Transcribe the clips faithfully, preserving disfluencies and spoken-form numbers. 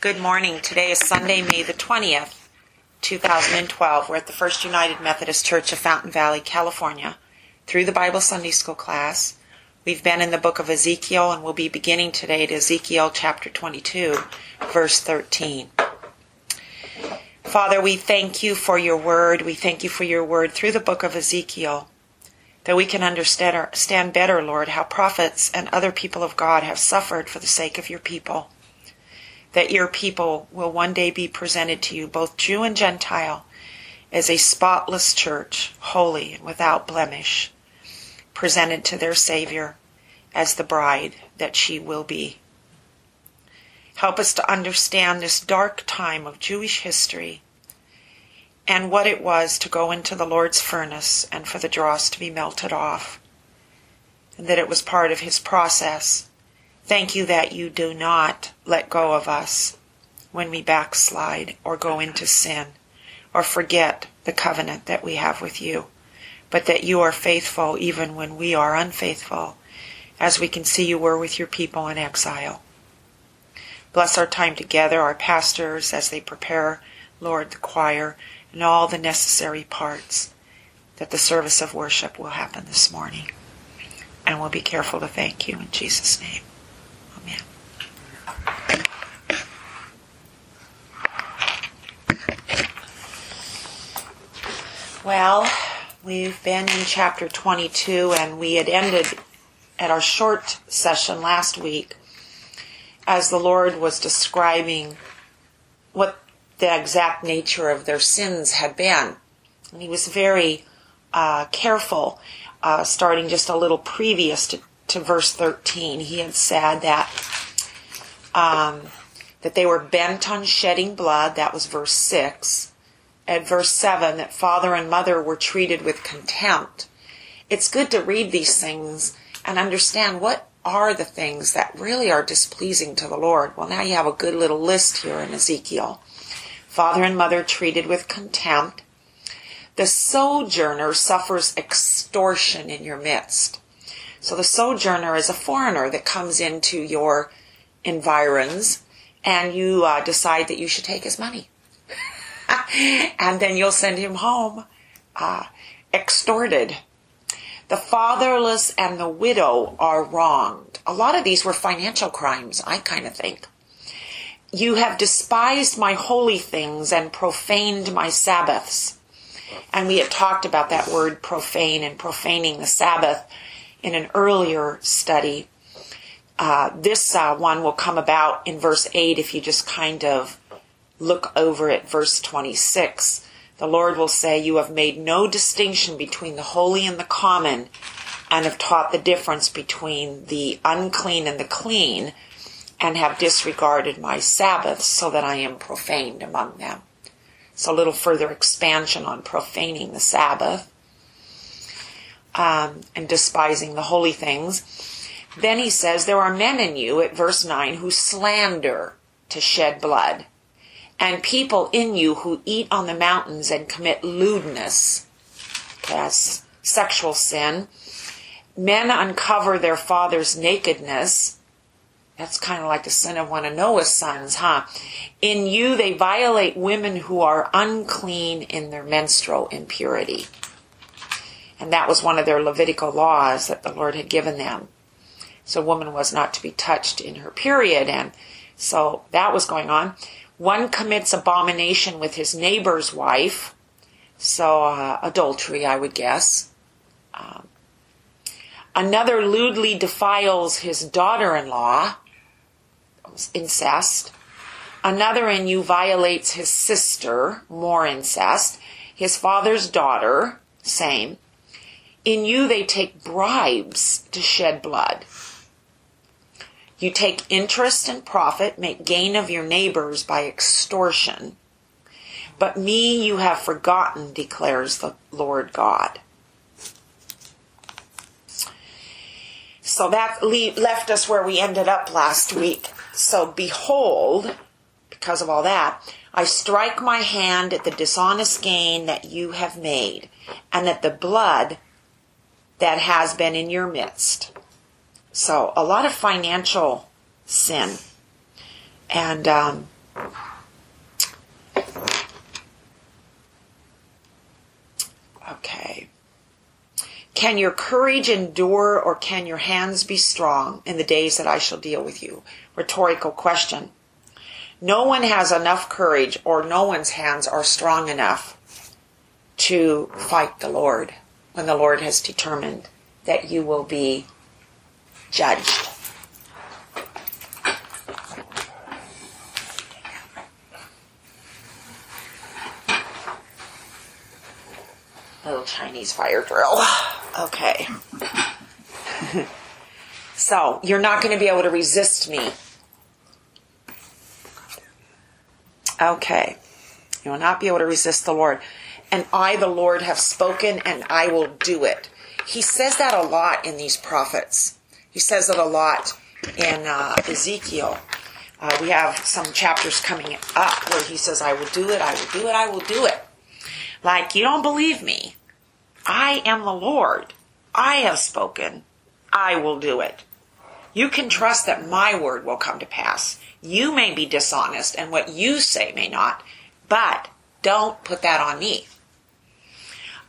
Good morning. Today is Sunday, May the twentieth, two thousand twelve. We're at the First United Methodist Church of Fountain Valley, California, through the Bible Sunday School class. We've been in the book of Ezekiel, and we'll be beginning today at Ezekiel chapter twenty-two, verse thirteen. Father, we thank you for your word. We thank you for your word through the book of Ezekiel, that we can understand better, Lord, how prophets and other people of God have suffered for the sake of your people, that your people will one day be presented to you, both Jew and Gentile, as a spotless church, holy and without blemish, presented to their Savior as the bride that she will be. Help us to understand this dark time of Jewish history and what it was to go into the Lord's furnace and for the dross to be melted off, and that it was part of his process. Thank you that you do not let go of us when we backslide or go into sin or forget the covenant that we have with you, but that you are faithful even when we are unfaithful, as we can see you were with your people in exile. Bless our time together, our pastors, as they prepare, Lord, the choir, and all the necessary parts, that the service of worship will happen this morning. And we'll be careful to thank you in Jesus' name. Well, we've been in chapter twenty-two, and we had ended at our short session last week as the Lord was describing what the exact nature of their sins had been. And he was very uh, careful, uh, starting just a little previous to, to verse thirteen. He had said that um, that they were bent on shedding blood. That was verse six. At verse seven, that father and mother were treated with contempt. It's good to read these things and understand what are the things that really are displeasing to the Lord. Well, now you have a good little list here in Ezekiel. Father and mother treated with contempt. The sojourner suffers extortion in your midst. So the sojourner is a foreigner that comes into your environs, and you uh, decide that you should take his money. And then you'll send him home, uh, extorted. The fatherless and the widow are wronged. A lot of these were financial crimes, I kind of think. You have despised my holy things and profaned my Sabbaths. And we had talked about that word profane and profaning the Sabbath in an earlier study. Uh, this uh, one will come about in verse eight if you just kind of look over at verse twenty-six. The Lord will say, you have made no distinction between the holy and the common, and have taught the difference between the unclean and the clean, and have disregarded my Sabbaths, so that I am profaned among them. So a little further expansion on profaning the Sabbath um, and despising the holy things. Then he says, there are men in you, at verse nine, who slander to shed blood, and people in you who eat on the mountains and commit lewdness, that's sexual sin. Men uncover their father's nakedness. That's kind of like the sin of one of Noah's sons, huh? In you they violate women who are unclean in their menstrual impurity. And that was one of their Levitical laws that the Lord had given them. So a woman was not to be touched in her period, and so that was going on. One commits abomination with his neighbor's wife, so uh, adultery, I would guess. Um, another lewdly defiles his daughter-in-law, incest. Another in you violates his sister, more incest. His father's daughter, same. In you they take bribes to shed blood. You take interest and profit, make gain of your neighbors by extortion. But me you have forgotten, declares the Lord God. So that left us where we ended up last week. So behold, because of all that, I strike my hand at the dishonest gain that you have made, and at the blood that has been in your midst. So a lot of financial sin, and um, Okay. Can your courage endure, or can your hands be strong in the days that I shall deal with you? Rhetorical question. No one has enough courage, or no one's hands are strong enough to fight the Lord when the Lord has determined that you will be judged. Little Chinese fire drill. Okay. So, you're not going to be able to resist me. Okay. You will not be able to resist the Lord. And I, the Lord, have spoken, and I will do it. He says that a lot in these prophets. He says it a lot in uh, Ezekiel. Uh, we have some chapters coming up where he says, I will do it, I will do it, I will do it. Like, you don't believe me. I am the Lord. I have spoken. I will do it. You can trust that my word will come to pass. You may be dishonest, and what you say may not, but don't put that on me.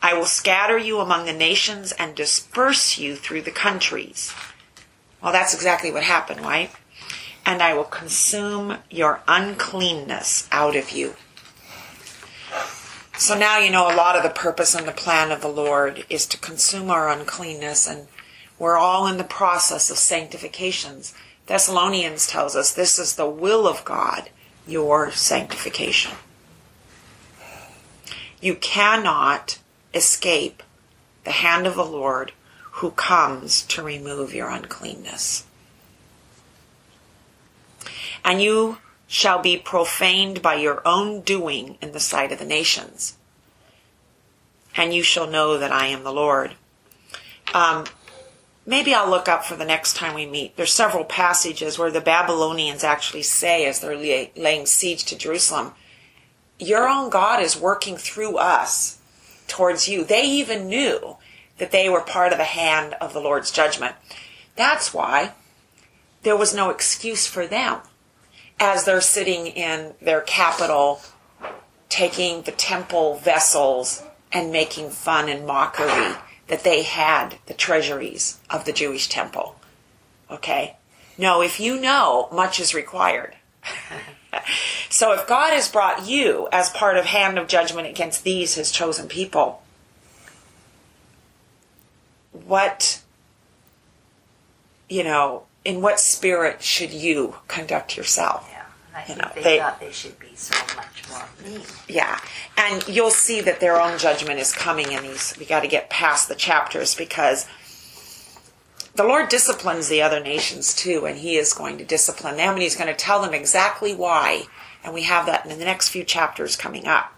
I will scatter you among the nations and disperse you through the countries. Well, that's exactly what happened, right? And I will consume your uncleanness out of you. So now you know a lot of the purpose and the plan of the Lord is to consume our uncleanness, and we're all in the process of sanctifications. Thessalonians tells us this is the will of God, your sanctification. You cannot escape the hand of the Lord who comes to remove your uncleanness. And you shall be profaned by your own doing in the sight of the nations. And you shall know that I am the Lord. Um, maybe I'll look up for the next time we meet. There's several passages where the Babylonians actually say, as they're lay, laying siege to Jerusalem, your own God is working through us towards you. They even knew that they were part of the hand of the Lord's judgment. That's why there was no excuse for them as they're sitting in their capital, taking the temple vessels and making fun and mockery that they had the treasuries of the Jewish temple. Okay? No, if you know, much is required. So if God has brought you as part of hand of judgment against these, his chosen people, what, you know, in what spirit should you conduct yourself? Yeah, and I you think know, they, they thought they should be so much more mean. Yeah, and you'll see that their own judgment is coming in these. We got to get past the chapters because the Lord disciplines the other nations too, and he is going to discipline them, and he's going to tell them exactly why. And we have that in the next few chapters coming up.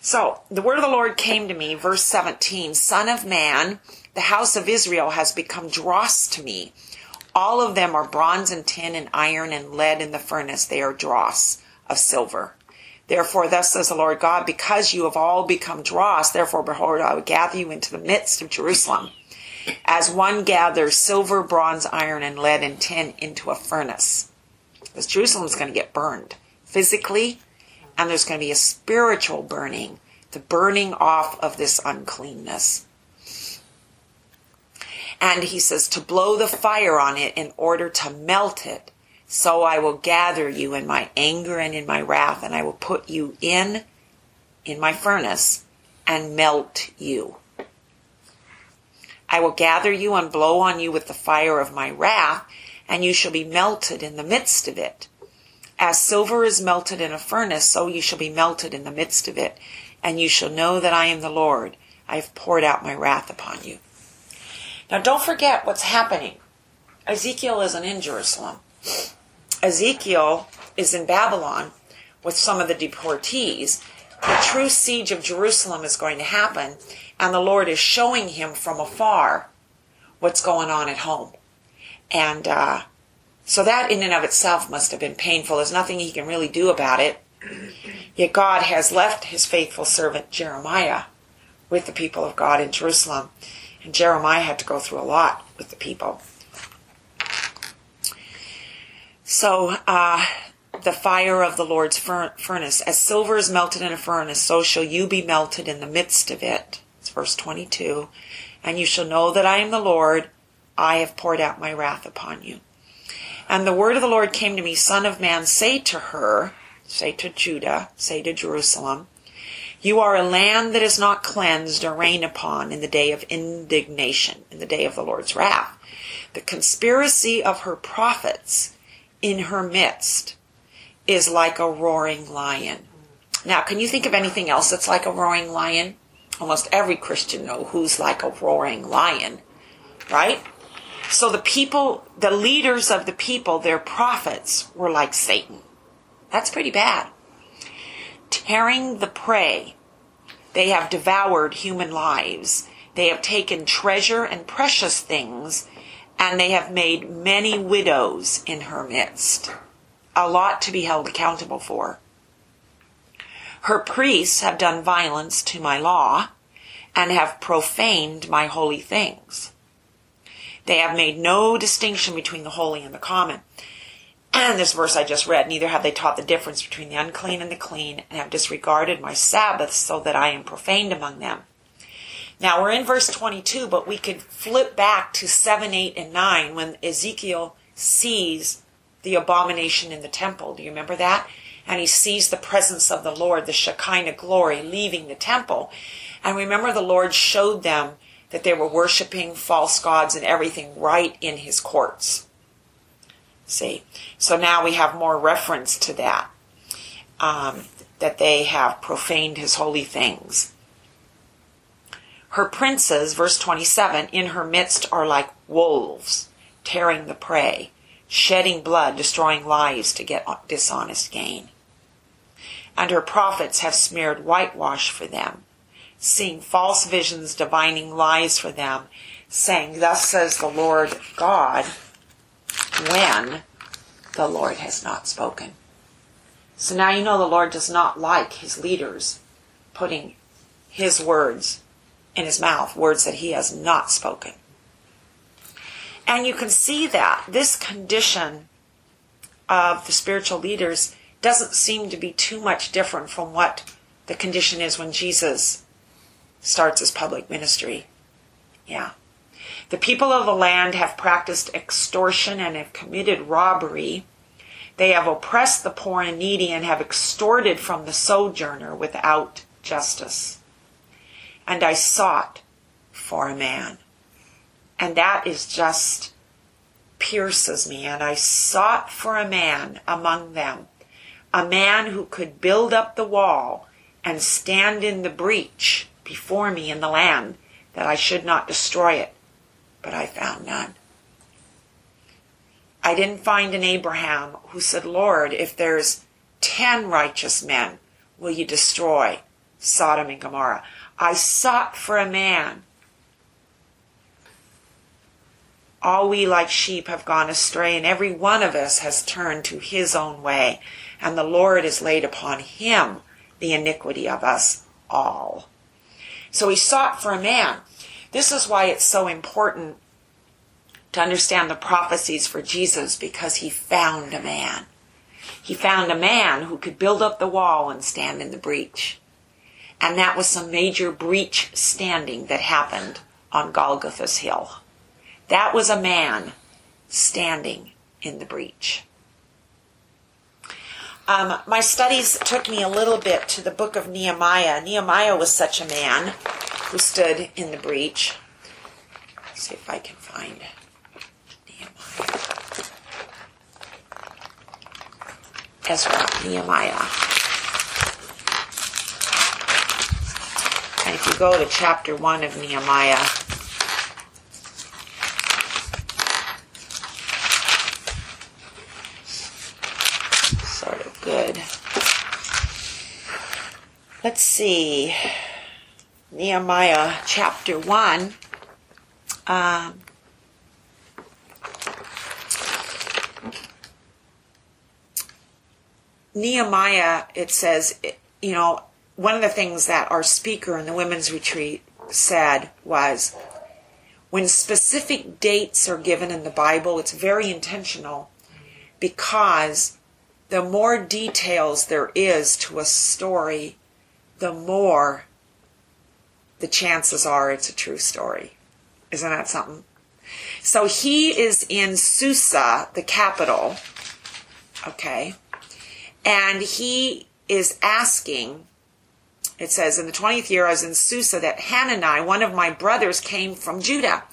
So, the word of the Lord came to me, verse seventeen, Son of man, the house of Israel has become dross to me. All of them are bronze and tin and iron and lead in the furnace. They are dross of silver. Therefore, thus says the Lord God, because you have all become dross, therefore, behold, I will gather you into the midst of Jerusalem, as one gathers silver, bronze, iron, and lead, and tin into a furnace. Because Jerusalem's going to get burned physically, and there's going to be a spiritual burning, the burning off of this uncleanness. And he says, to blow the fire on it in order to melt it, so I will gather you in my anger and in my wrath, and I will put you in, in my furnace, and melt you. I will gather you and blow on you with the fire of my wrath, and you shall be melted in the midst of it. As silver is melted in a furnace, so you shall be melted in the midst of it. And you shall know that I am the Lord. I have poured out my wrath upon you. Now don't forget what's happening. Ezekiel isn't in Jerusalem. Ezekiel is in Babylon with some of the deportees. The true siege of Jerusalem is going to happen, and the Lord is showing him from afar what's going on at home. And uh, so that in and of itself must have been painful. There's nothing he can really do about it. Yet God has left his faithful servant Jeremiah with the people of God in Jerusalem. And Jeremiah had to go through a lot with the people. So uh, the fire of the Lord's fur- furnace, as silver is melted in a furnace, so shall you be melted in the midst of it. It's verse twenty-two. And you shall know that I am the Lord. I have poured out my wrath upon you. And the word of the Lord came to me, Son of man, say to her, say to Judah, say to Jerusalem, you are a land that is not cleansed or rained upon in the day of indignation, in the day of the Lord's wrath. The conspiracy of her prophets in her midst is like a roaring lion. Now, can you think of anything else that's like a roaring lion? Almost every Christian knows who's like a roaring lion, right? So the people, the leaders of the people, their prophets were like Satan. That's pretty bad. Tearing the prey, they have devoured human lives. They have taken treasure and precious things, and they have made many widows in her midst. A lot to be held accountable for. Her priests have done violence to my law and have profaned my holy things. They have made no distinction between the holy and the common. And this verse I just read, neither have they taught the difference between the unclean and the clean, and have disregarded my Sabbaths, so that I am profaned among them. Now we're in verse twenty-two, but we could flip back to seven, eight, and nine when Ezekiel sees the abomination in the temple. Do you remember that? And he sees the presence of the Lord, the Shekinah glory, leaving the temple. And remember, the Lord showed them that they were worshiping false gods and everything right in his courts. See, so now we have more reference to that, um, that they have profaned his holy things. Her princes, verse twenty-seven, in her midst are like wolves, tearing the prey, shedding blood, destroying lives to get dishonest gain. And her prophets have smeared whitewash for them, seeing false visions, divining lies for them, saying, thus says the Lord God, when the Lord has not spoken. So now you know the Lord does not like his leaders putting his words in his mouth, words that he has not spoken. And you can see that this condition of the spiritual leaders doesn't seem to be too much different from what the condition is when Jesus starts his public ministry. Yeah. The people of the land have practiced extortion and have committed robbery. They have oppressed the poor and needy and have extorted from the sojourner without justice. And I sought for a man. And that is just pierces me. And I sought for a man among them, a man who could build up the wall and stand in the breach before me in the land, that I should not destroy it. But I found none. I didn't find an Abraham who said, Lord, if there's ten righteous men, will you destroy Sodom and Gomorrah? I sought for a man. All we like sheep have gone astray, and every one of us has turned to his own way, and the Lord has laid upon him the iniquity of us all. So he sought for a man. This is why it's so important to understand the prophecies for Jesus, because he found a man. He found a man who could build up the wall and stand in the breach. And that was some major breach standing that happened on Golgotha's hill. That was a man standing in the breach. Um, my studies took me a little bit to the book of Nehemiah. Nehemiah was such a man who stood in the breach. Let's see if I can find Nehemiah. Ezra, Nehemiah. And if you go to chapter one of Nehemiah, sort of good. Let's see. Nehemiah chapter one, um, Nehemiah, it says, you know, one of the things that our speaker in the women's retreat said was, when specific dates are given in the Bible, it's very intentional because the more details there is to a story, the more the chances are it's a true story. Isn't that something? So he is in Susa, the capital, okay, and he is asking, it says, in the twentieth year I was in Susa, that Hanani, one of my brothers, came from Judah,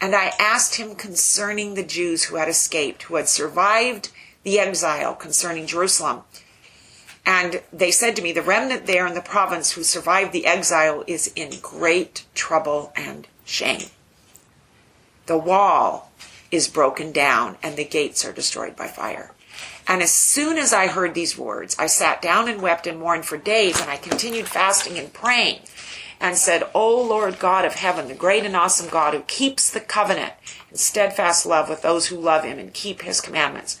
and I asked him concerning the Jews who had escaped, who had survived the exile, concerning Jerusalem. And they said to me, the remnant there in the province who survived the exile is in great trouble and shame. The wall is broken down and the gates are destroyed by fire. And as soon as I heard these words, I sat down and wept and mourned for days, and I continued fasting and praying and said, O Lord God of heaven, the great and awesome God who keeps the covenant and steadfast love with those who love him and keep his commandments,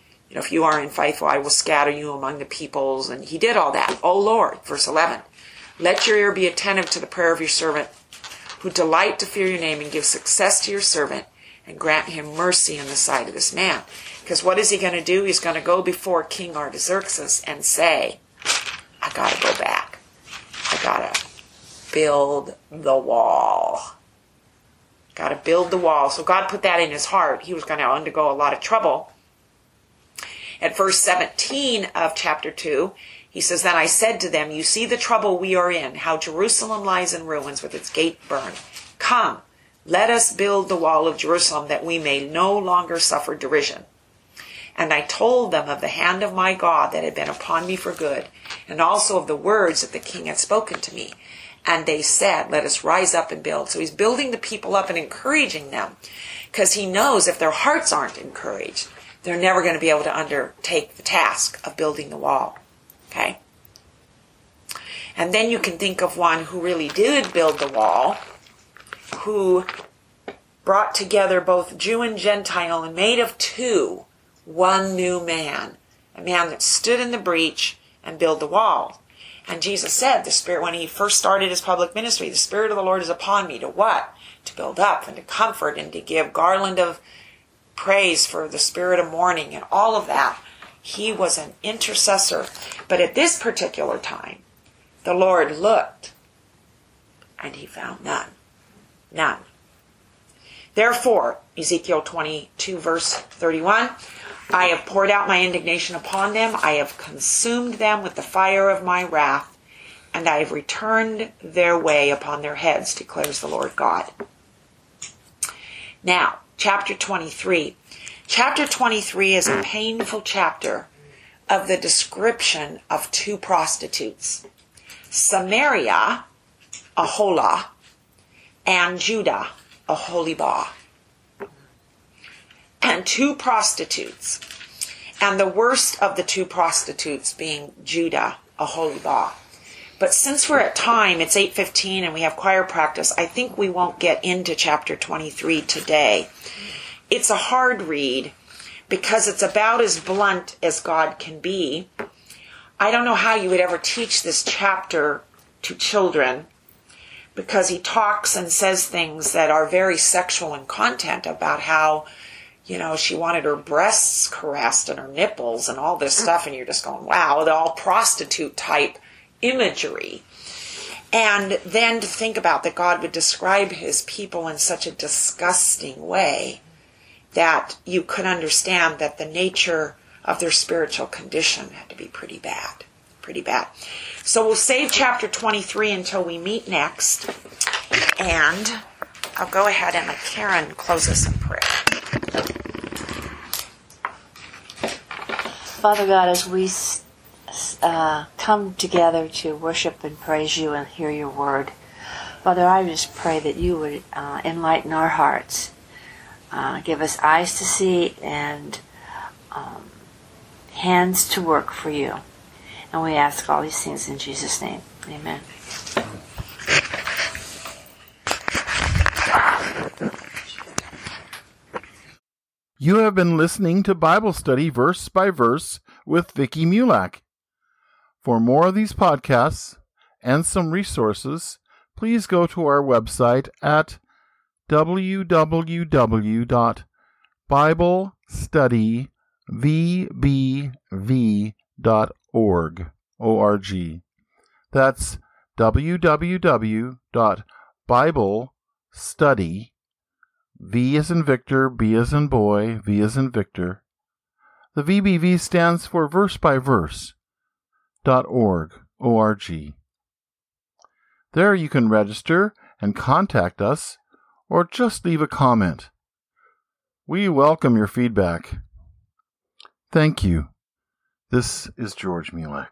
you know, if you are unfaithful, I will scatter you among the peoples. And he did all that. O Lord, verse eleven, let your ear be attentive to the prayer of your servant, who delight to fear your name, and give success to your servant, and grant him mercy in the sight of this man. Because what is he going to do? He's going to go before King Artaxerxes and say, I got to go back. I got to build the wall. Got to build the wall. So God put that in his heart. He was going to undergo a lot of trouble. At verse seventeen of chapter two, he says, Then I said to them, you see the trouble we are in, how Jerusalem lies in ruins with its gate burned. Come, let us build the wall of Jerusalem that we may no longer suffer derision. And I told them of the hand of my God that had been upon me for good, and also of the words that the king had spoken to me. And they said, let us rise up and build. So he's building the people up and encouraging them, because he knows if their hearts aren't encouraged, they're never going to be able to undertake the task of building the wall. Okay? And then you can think of one who really did build the wall, who brought together both Jew and Gentile and made of two one new man, a man that stood in the breach and built the wall. And Jesus said, the Spirit, when he first started his public ministry, the Spirit of the Lord is upon me to what? To build up and to comfort and to give garland of praise for the spirit of mourning and all of that. He was an intercessor. But at this particular time, the Lord looked and he found none. None. Therefore, Ezekiel twenty-two, verse thirty-one, I have poured out my indignation upon them. I have consumed them with the fire of my wrath, and I have returned their way upon their heads, declares the Lord God. Now, chapter twenty-three. Chapter twenty-three is a painful chapter of the description of two prostitutes, Samaria, Ahola, and Judah, Oholibah, and two prostitutes, and the worst of the two prostitutes being Judah, Oholibah. But since we're at time, it's eight fifteen and we have choir practice, I think we won't get into chapter twenty-three today. It's a hard read because it's about as blunt as God can be. I don't know how you would ever teach this chapter to children, because he talks and says things that are very sexual in content about how, you know, she wanted her breasts caressed and her nipples and all this stuff, and you're just going, wow, they're all prostitute-type imagery. And then to think about that God would describe his people in such a disgusting way that you could understand that the nature of their spiritual condition had to be pretty bad. Pretty bad. So we'll save chapter twenty-three until we meet next. And I'll go ahead and let Karen close us in prayer. Father God, as we uh, come together to worship and praise you and hear your word, Father, I just pray that you would uh, enlighten our hearts, uh, give us eyes to see and um, hands to work for you. And we ask all these things in Jesus' name. Amen. You have been listening to Bible Study Verse by Verse with Vicki Mulak. For more of these podcasts and some resources, please go to our website at w w w dot bible study v b v dot org. That's w w w dot bible study, V as in Victor, B as in boy, V as in Victor. The V B V stands for Verse by Verse. Dot org, O R G. There you can register and contact us, or just leave a comment. We welcome your feedback. Thank you. This is George Mulak.